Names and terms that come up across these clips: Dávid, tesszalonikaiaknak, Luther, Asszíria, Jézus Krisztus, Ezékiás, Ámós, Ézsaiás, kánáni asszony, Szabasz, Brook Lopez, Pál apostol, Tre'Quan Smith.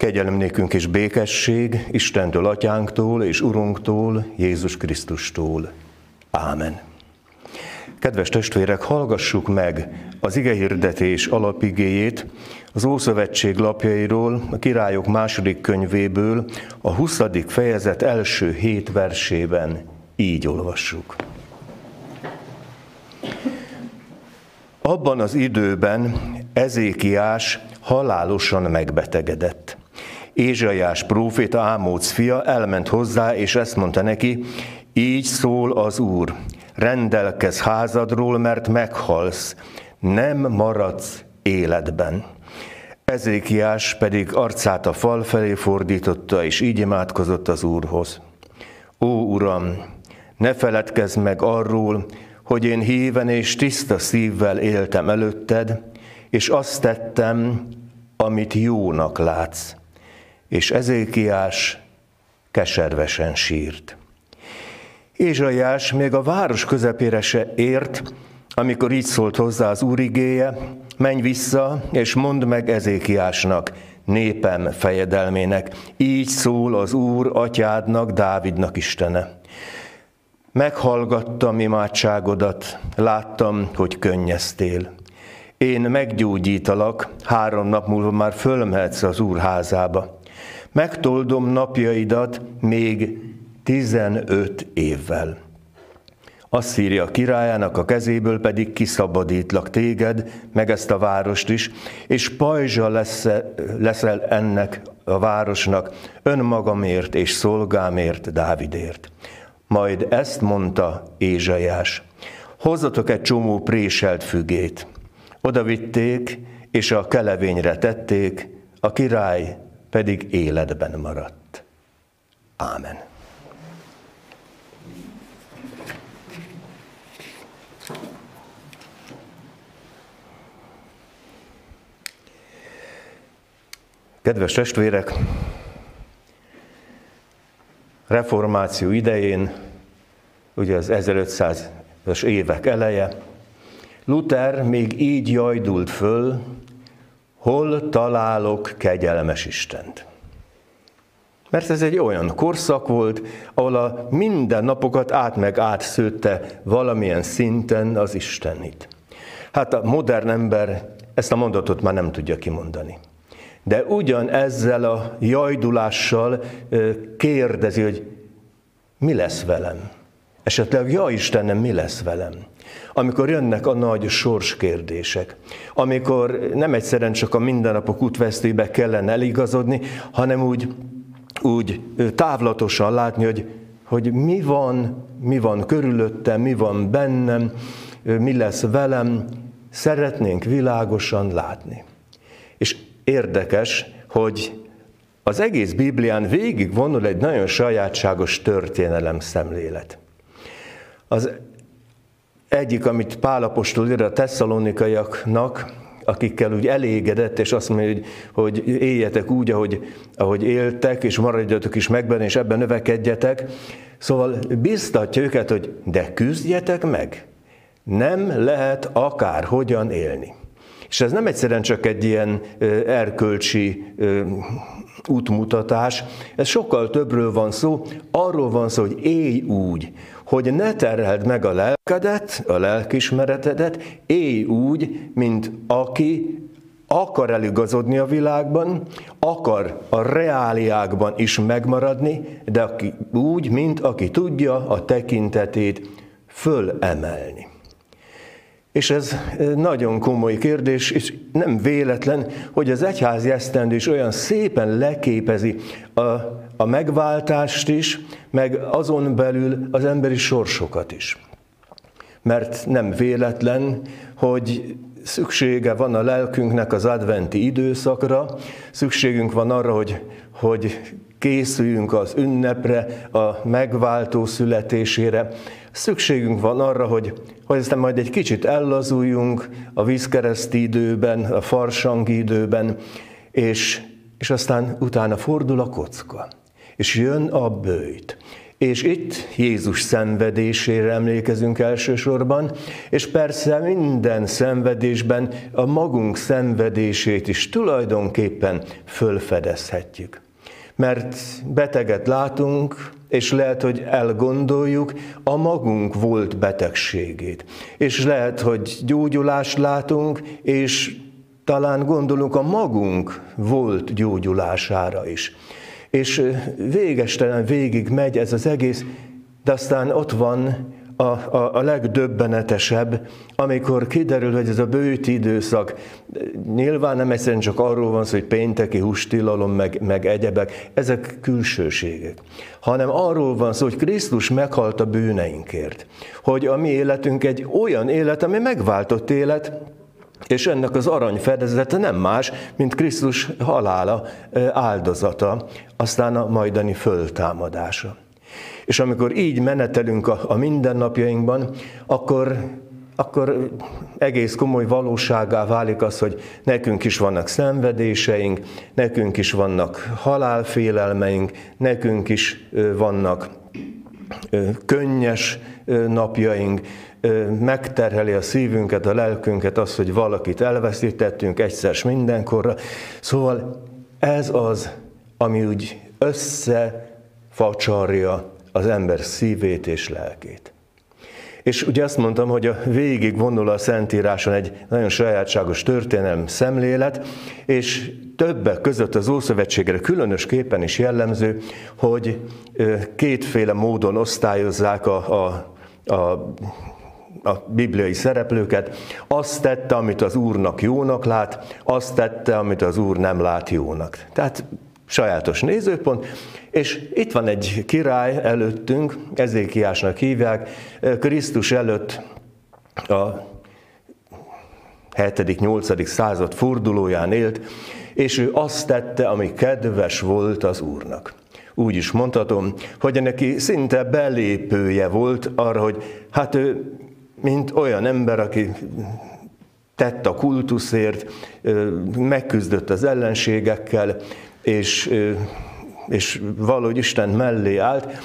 Kegyelem nékünk és békesség Istentől, Atyánktól és Urunktól, Jézus Krisztustól. Ámen. Kedves testvérek, hallgassuk meg az igehirdetés alapigéjét az Ószövetség lapjairól, a Királyok második könyvéből, a 20. fejezet első 7 versében így olvassuk. Abban az időben Ezékiás halálosan megbetegedett. Ézsaiás próféta, Ámós fia elment hozzá, és ezt mondta neki: így szól az Úr, rendelkezz házadról, mert meghalsz, nem maradsz életben. Ezékiás pedig arcát a fal felé fordította, és így imádkozott az Úrhoz: ó Uram, ne feledkezz meg arról, hogy én híven és tiszta szívvel éltem előtted, és azt tettem, amit jónak látsz. És Ezékiás keservesen sírt. Ézsaiás még a város közepére se ért, amikor így szólt hozzá az Úr igéje: menj vissza, és mondd meg Ezékiásnak, népem fejedelmének, így szól az Úr atyádnak, Dávidnak Istene. Meghallgattam imádságodat, láttam, hogy könnyeztél. Én meggyógyítalak, 3 nap múlva már fölmehetsz az Úr házába. Megtoldom napjaidat még 15 évvel. Asszíria királyának a kezéből pedig kiszabadítlak téged, meg ezt a várost is, és pajzsa leszel ennek a városnak önmagamért és szolgámért, Dávidért. Majd ezt mondta Ézsaiás: hozzatok egy csomó préselt fügét. Oda vitték, és a kelevényre tették, a király pedig életben maradt. Ámen. Kedves testvérek, reformáció idején, ugye az 1500-as évek eleje, Luther még így jajdult föl: hol találok kegyelmes Istent? Mert ez egy olyan korszak volt, ahol a mindennapokat át meg átszőtte valamilyen szinten az Istenit. Hát a modern ember ezt a mondatot már nem tudja kimondani. De ugyan ezzel a jajdulással kérdezi, hogy mi lesz velem? Esetleg, ja Istenem, mi lesz velem? Amikor jönnek a nagy sorskérdések, amikor nem egyszerűen csak a mindennapok útvesztőbe kellene eligazodni, hanem úgy távlatosan látni, hogy mi van körülöttem, mi van bennem, mi lesz velem, szeretnénk világosan látni. És érdekes, hogy az egész Biblián végigvonul egy nagyon sajátságos történelem szemlélet. Az egyik, amit Pál apostol ír a tesszalonikaiaknak, akikkel úgy elégedett, és azt mondja, hogy éljetek úgy, ahogy éltek, és maradjatok is meg benne, és ebben növekedjetek. Szóval biztatja őket, hogy de küzdjetek meg, nem lehet akárhogyan élni. És ez nem egyszerűen csak egy ilyen erkölcsi útmutatás, ez sokkal többről van szó, arról van szó, hogy élj úgy, hogy ne terheld meg a lelkedet, a lelkismeretedet, élj úgy, mint aki akar eligazodni a világban, akar a reáliákban is megmaradni, de aki úgy, mint aki tudja a tekintetét fölemelni. És ez nagyon komoly kérdés, és nem véletlen, hogy az egyházi esztendő is olyan szépen leképezi a megváltást is, meg azon belül az emberi sorsokat is. Mert nem véletlen, hogy szüksége van a lelkünknek az adventi időszakra, szükségünk van arra, hogy készüljünk az ünnepre, a megváltó születésére. Szükségünk van arra, hogy aztán majd egy kicsit ellazuljunk a vízkereszti időben, a farsangi időben, és aztán utána fordul a kocka, és jön a böjt. És itt Jézus szenvedésére emlékezünk elsősorban, és persze minden szenvedésben a magunk szenvedését is tulajdonképpen fölfedezhetjük. Mert beteget látunk, és lehet, hogy elgondoljuk a magunk volt betegségét. És lehet, hogy gyógyulást látunk, és talán gondolunk a magunk volt gyógyulására is. És végestelen végig megy ez az egész, de aztán ott van a legdöbbenetesebb, amikor kiderül, hogy ez a bőti időszak, nyilván nem egyszerűen csak arról van szó, hogy pénteki hústilalom, meg egyebek, ezek külsőségek, hanem arról van szó, hogy Krisztus meghalt a bűneinkért, hogy a mi életünk egy olyan élet, ami megváltott élet, és ennek az aranyfedezete nem más, mint Krisztus halála, áldozata, aztán a majdani föltámadása. És amikor így menetelünk a mindennapjainkban, akkor egész komoly valósággá válik az, hogy nekünk is vannak szenvedéseink, nekünk is vannak halálfélelmeink, nekünk is vannak könnyes napjaink, megterheli a szívünket, a lelkünket az, hogy valakit elveszítettünk egyszer s mindenkorra. Szóval ez az, ami úgy összefacsarja az ember szívét és lelkét. És ugye azt mondtam, hogy a végig vonul a Szentíráson egy nagyon sajátságos történelem szemlélet, és többek között az Ószövetségre különösképpen is jellemző, hogy kétféle módon osztályozzák a bibliai szereplőket. Azt tette, amit az Úrnak jónak lát, azt tette, amit az Úr nem lát jónak. Tehát sajátos nézőpont, és itt van egy király előttünk, Ezékiásnak hívják, Krisztus előtt a 7.-8. század fordulóján élt, és ő azt tette, ami kedves volt az Úrnak. Úgy is mondhatom, hogy neki szinte belépője volt arra, hogy hát ő, mint olyan ember, aki tett a kultuszért, megküzdött az ellenségekkel, és valahogy Isten mellé állt,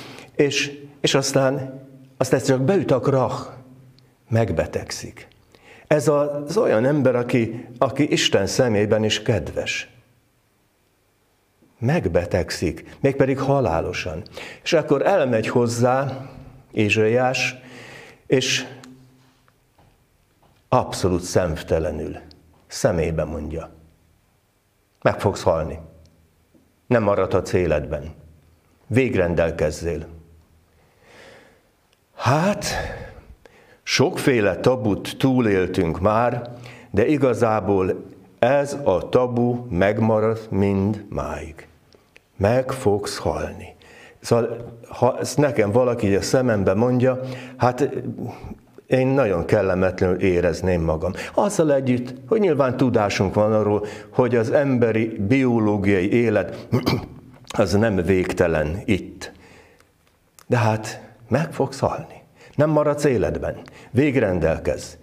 és aztán ezt csak beüt a krach, megbetegszik. Ez az olyan ember, aki Isten szemében is kedves. Megbetegszik, mégpedig halálosan. És akkor elmegy hozzá Ézsaiás, és abszolút szemtelenül, szemébe mondja. Meg fogsz halni. Nem maradhatsz életben. Végrendelkezzél. Hát, sokféle tabut túléltünk már, de igazából ez a tabu megmarad mind máig. Meg fogsz halni. Szóval, ha ezt nekem valaki a szemembe mondja, hát én nagyon kellemetlenül érezném magam. Azzal együtt, hogy nyilván tudásunk van arról, hogy az emberi biológiai élet az nem végtelen itt. De hát meg fogsz halni. Nem maradsz életben. Végrendelkezz.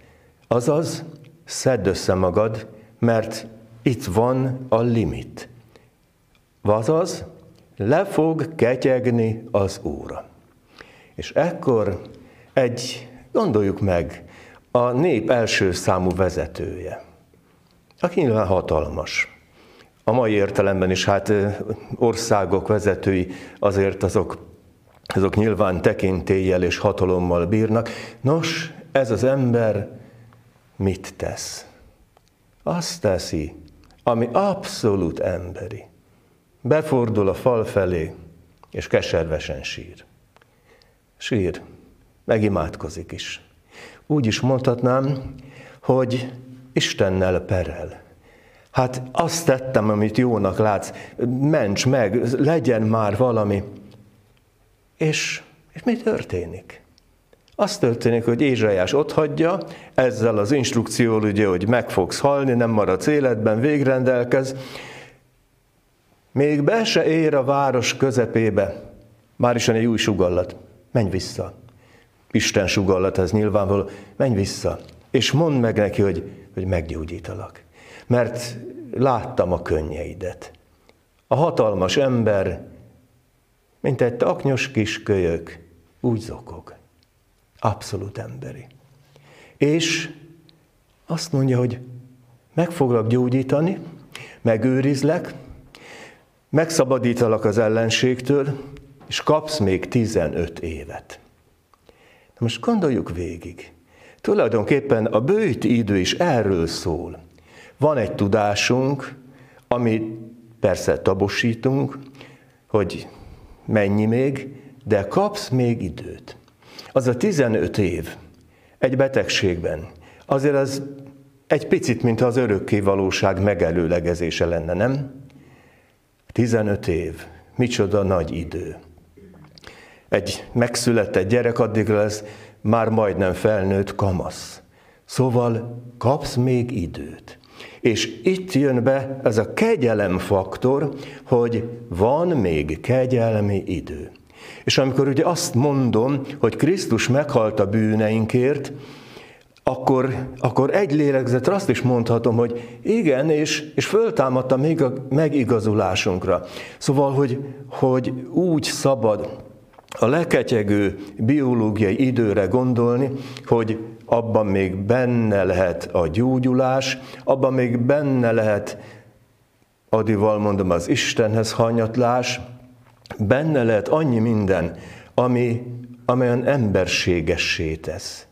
Azaz, szedd össze magad, mert itt van a limit. Azaz, le fog ketyegni az óra. És ekkor gondoljuk meg, a nép első számú vezetője, aki nyilván hatalmas. A mai értelemben is hát országok vezetői azért azok nyilván tekintéllyel és hatalommal bírnak. Nos, ez az ember mit tesz? Azt teszi, ami abszolút emberi. Befordul a fal felé, és keservesen sír. Sír. Megimádkozik is. Úgy is mondhatnám, hogy Istennel perel. Hát azt tettem, amit jónak látsz, ments meg, legyen már valami. És mi történik? Az történik, hogy Ézsaiás otthagyja, ezzel az instrukcióval ugye, hogy meg fogsz halni, nem maradsz életben, végrendelkez. Még be se ér a város közepébe. Már is van egy új sugallat. Menj vissza. Isten sugallat, ez nyilvánvaló, menj vissza, és mondd meg neki, hogy meggyógyítalak. Mert láttam a könnyeidet. A hatalmas ember mint egy taknyos kis kölyök, úgy zokog. Abszolút emberi. És azt mondja, hogy meg foglak gyógyítani, megőrizlek, megszabadítalak az ellenségtől, és kapsz még 15 évet. Na most gondoljuk végig. Tulajdonképpen a böjti idő is erről szól. Van egy tudásunk, amit persze tabosítunk, hogy mennyi még, de kapsz még időt. Az a 15 év egy betegségben, azért az egy picit, mintha az örökké valóság megelőlegezése lenne, nem? 15 év, micsoda nagy idő. Egy megszületett gyerek addig lesz már majdnem felnőtt kamasz. Szóval kapsz még időt. És itt jön be ez a kegyelem faktor, hogy van még kegyelmi idő. És amikor ugye azt mondom, hogy Krisztus meghalt a bűneinkért, akkor egy lélegzetre azt is mondhatom, hogy igen, és föltámadta még a megigazulásunkra. Szóval, hogy úgy szabad a leketyegő biológiai időre gondolni, hogy abban még benne lehet a gyógyulás, abban még benne lehet, Adival mondom, az Istenhez hanyatlás, benne lehet annyi minden, amelyen emberségessé tesz.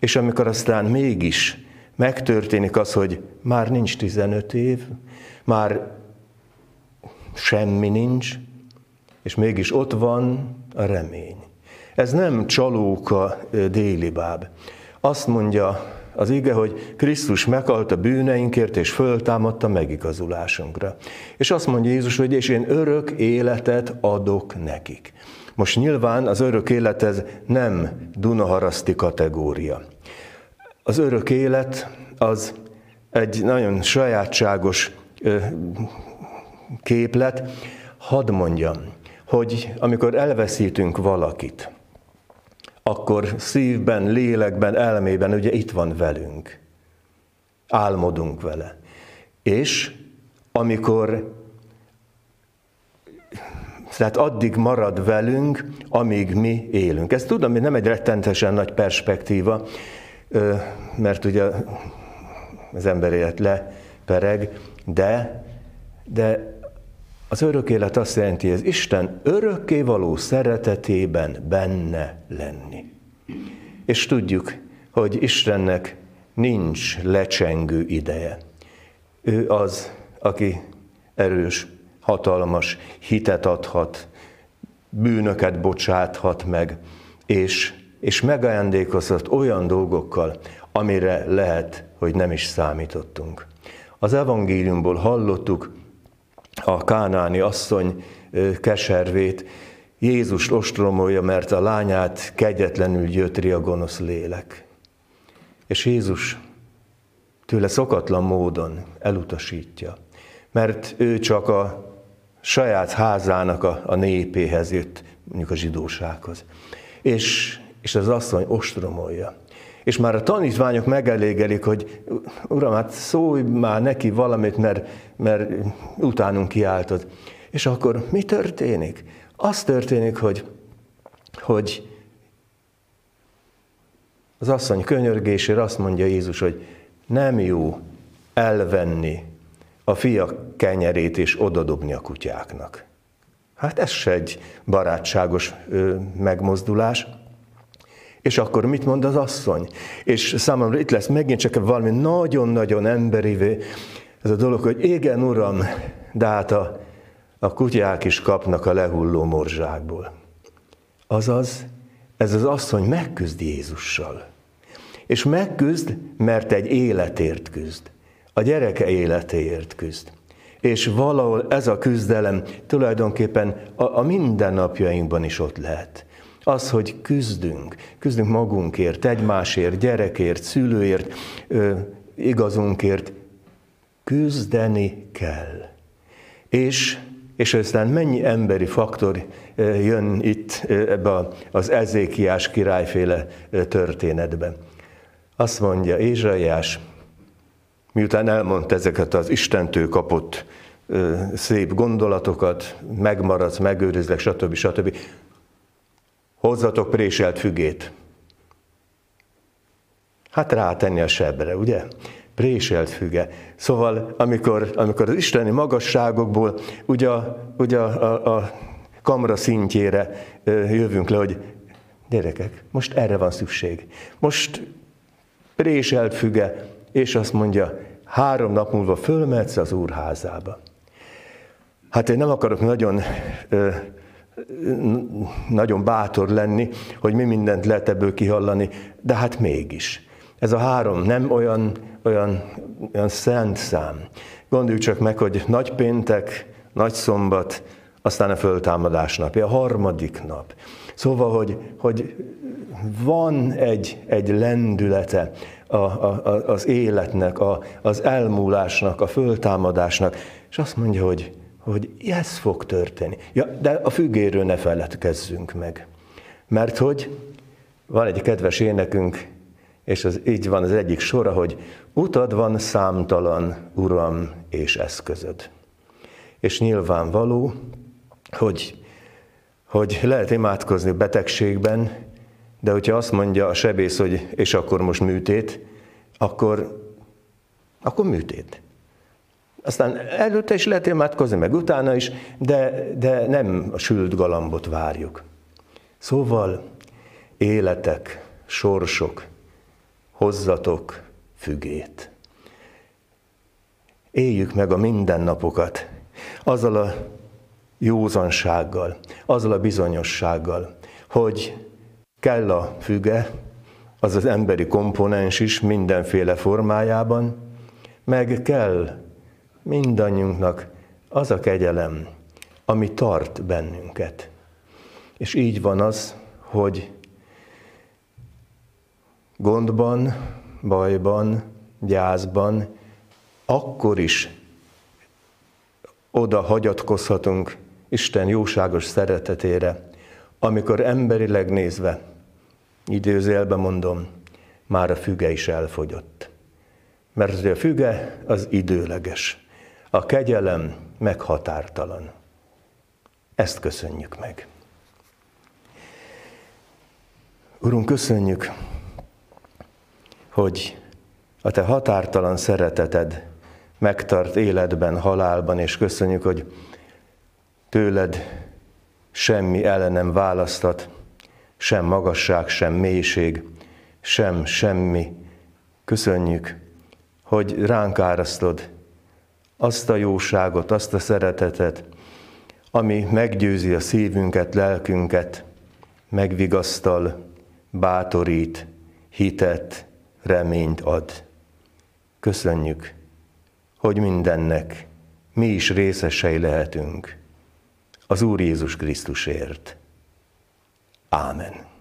És amikor aztán mégis megtörténik az, hogy már nincs 15 év, már semmi nincs, és mégis ott van a remény. Ez nem csalóka délibáb. Azt mondja az ige, hogy Krisztus meghalt a bűneinkért, és föltámadta megigazulásunkra. És azt mondja Jézus, hogy és én örök életet adok nekik. Most nyilván az örök élet ez nem dunaharaszti kategória. Az örök élet az egy nagyon sajátságos képlet. Hadd mondjam, hogy amikor elveszítünk valakit, akkor szívben, lélekben, elmében, ugye itt van velünk. Álmodunk vele. És amikor tehát addig marad velünk, amíg mi élünk. Ezt tudom, hogy nem egy rettentesen nagy perspektíva, mert ugye az ember élet lepereg, de az örök élet azt jelenti, hogy az Isten örökké való szeretetében benne lenni. És tudjuk, hogy Istennek nincs lecsengő ideje. Ő az, aki erős, hatalmas, hitet adhat, bűnöket bocsáthat meg, és megajándékozhat olyan dolgokkal, amire lehet, hogy nem is számítottunk. Az evangéliumból hallottuk a kánáni asszony keservét, Jézust ostromolja, mert a lányát kegyetlenül gyötri a gonosz lélek. És Jézus tőle szokatlan módon elutasítja, mert ő csak a saját házának a népéhez jött, mondjuk a zsidósághoz. És az asszony ostromolja. És már a tanítványok megelégelik, hogy uram, hát szólj már neki valamit, mert utánunk kiáltod. És akkor mi történik? Az történik, hogy az asszony könyörgésére azt mondja Jézus, hogy nem jó elvenni a fia kenyerét és odadobni a kutyáknak. Hát ez se egy barátságos megmozdulás. És akkor mit mond az asszony? És számomra itt lesz megint csak valami nagyon-nagyon emberivé ez a dolog, hogy igen, uram, de hát a kutyák is kapnak a lehulló morzsákból. Azaz, ez az asszony megküzd Jézussal. És megküzd, mert egy életért küzd. A gyereke életéért küzd. És valahol ez a küzdelem tulajdonképpen a mindennapjainkban is ott lehet. Az, hogy küzdünk magunkért, egymásért, gyerekért, szülőért, igazunkért, küzdeni kell. És aztán mennyi emberi faktor jön itt ebbe az Ezékiás királyféle történetbe. Azt mondja Ézsaiás, miután elmondta ezeket az Istentől kapott szép gondolatokat, megmaradsz, megőrizlek, stb. Stb. Hozzatok préselt fügét. Hát rátenni a sebre, ugye? Préselt füge. Szóval, amikor az isteni magasságokból ugye a kamra szintjére jövünk le, hogy gyerekek, most erre van szükség. Most préselt füge, és azt mondja, 3 nap múlva fölmehetsz az úrházába. Hát én nem akarok nagyon bátor lenni, hogy mi mindent lehet ebből kihallani, de hát mégis. Ez a 3 nem olyan szent szám. Gondoljuk csak meg, hogy nagypéntek, nagyszombat, aztán a föltámadás napja, a 3. nap. Szóval, hogy van egy lendülete az életnek, az elmúlásnak, a föltámadásnak, és azt mondja, hogy ez fog történni. Ja, de a fügéről ne feledkezzünk meg. Mert hogy van egy kedves énekünk, és így van az egyik sora, hogy utad van számtalan, Uram, és eszközöd. És nyilvánvaló, hogy lehet imádkozni betegségben, de hogyha azt mondja a sebész, hogy és akkor most műtét, akkor műtét. Aztán előtte is lehet imádkozni, meg utána is, de nem a sült galambot várjuk. Szóval életek, sorsok, hozzatok fügét. Éljük meg a mindennapokat, azzal a józansággal, azzal a bizonyossággal, hogy kell a füge, az az emberi komponens is mindenféle formájában, meg kell mindannyiunknak az a kegyelem, ami tart bennünket. És így van az, hogy gondban, bajban, gyászban, akkor is oda hagyatkozhatunk Isten jóságos szeretetére, amikor emberileg nézve, idézőjelben mondom, már a füge is elfogyott. Mert a füge az időleges, a kegyelem meghatártalan. Ezt köszönjük meg. Urunk, köszönjük, hogy a Te határtalan szereteted megtart életben, halálban, és köszönjük, hogy tőled semmi ellen nem választhat, sem magasság, sem mélység, sem semmi. Köszönjük, hogy ránk árasztod azt a jóságot, azt a szeretetet, ami meggyőzi a szívünket, lelkünket, megvigasztal, bátorít, hitet, reményt ad. Köszönjük, hogy mindennek mi is részesei lehetünk az Úr Jézus Krisztusért. Ámen.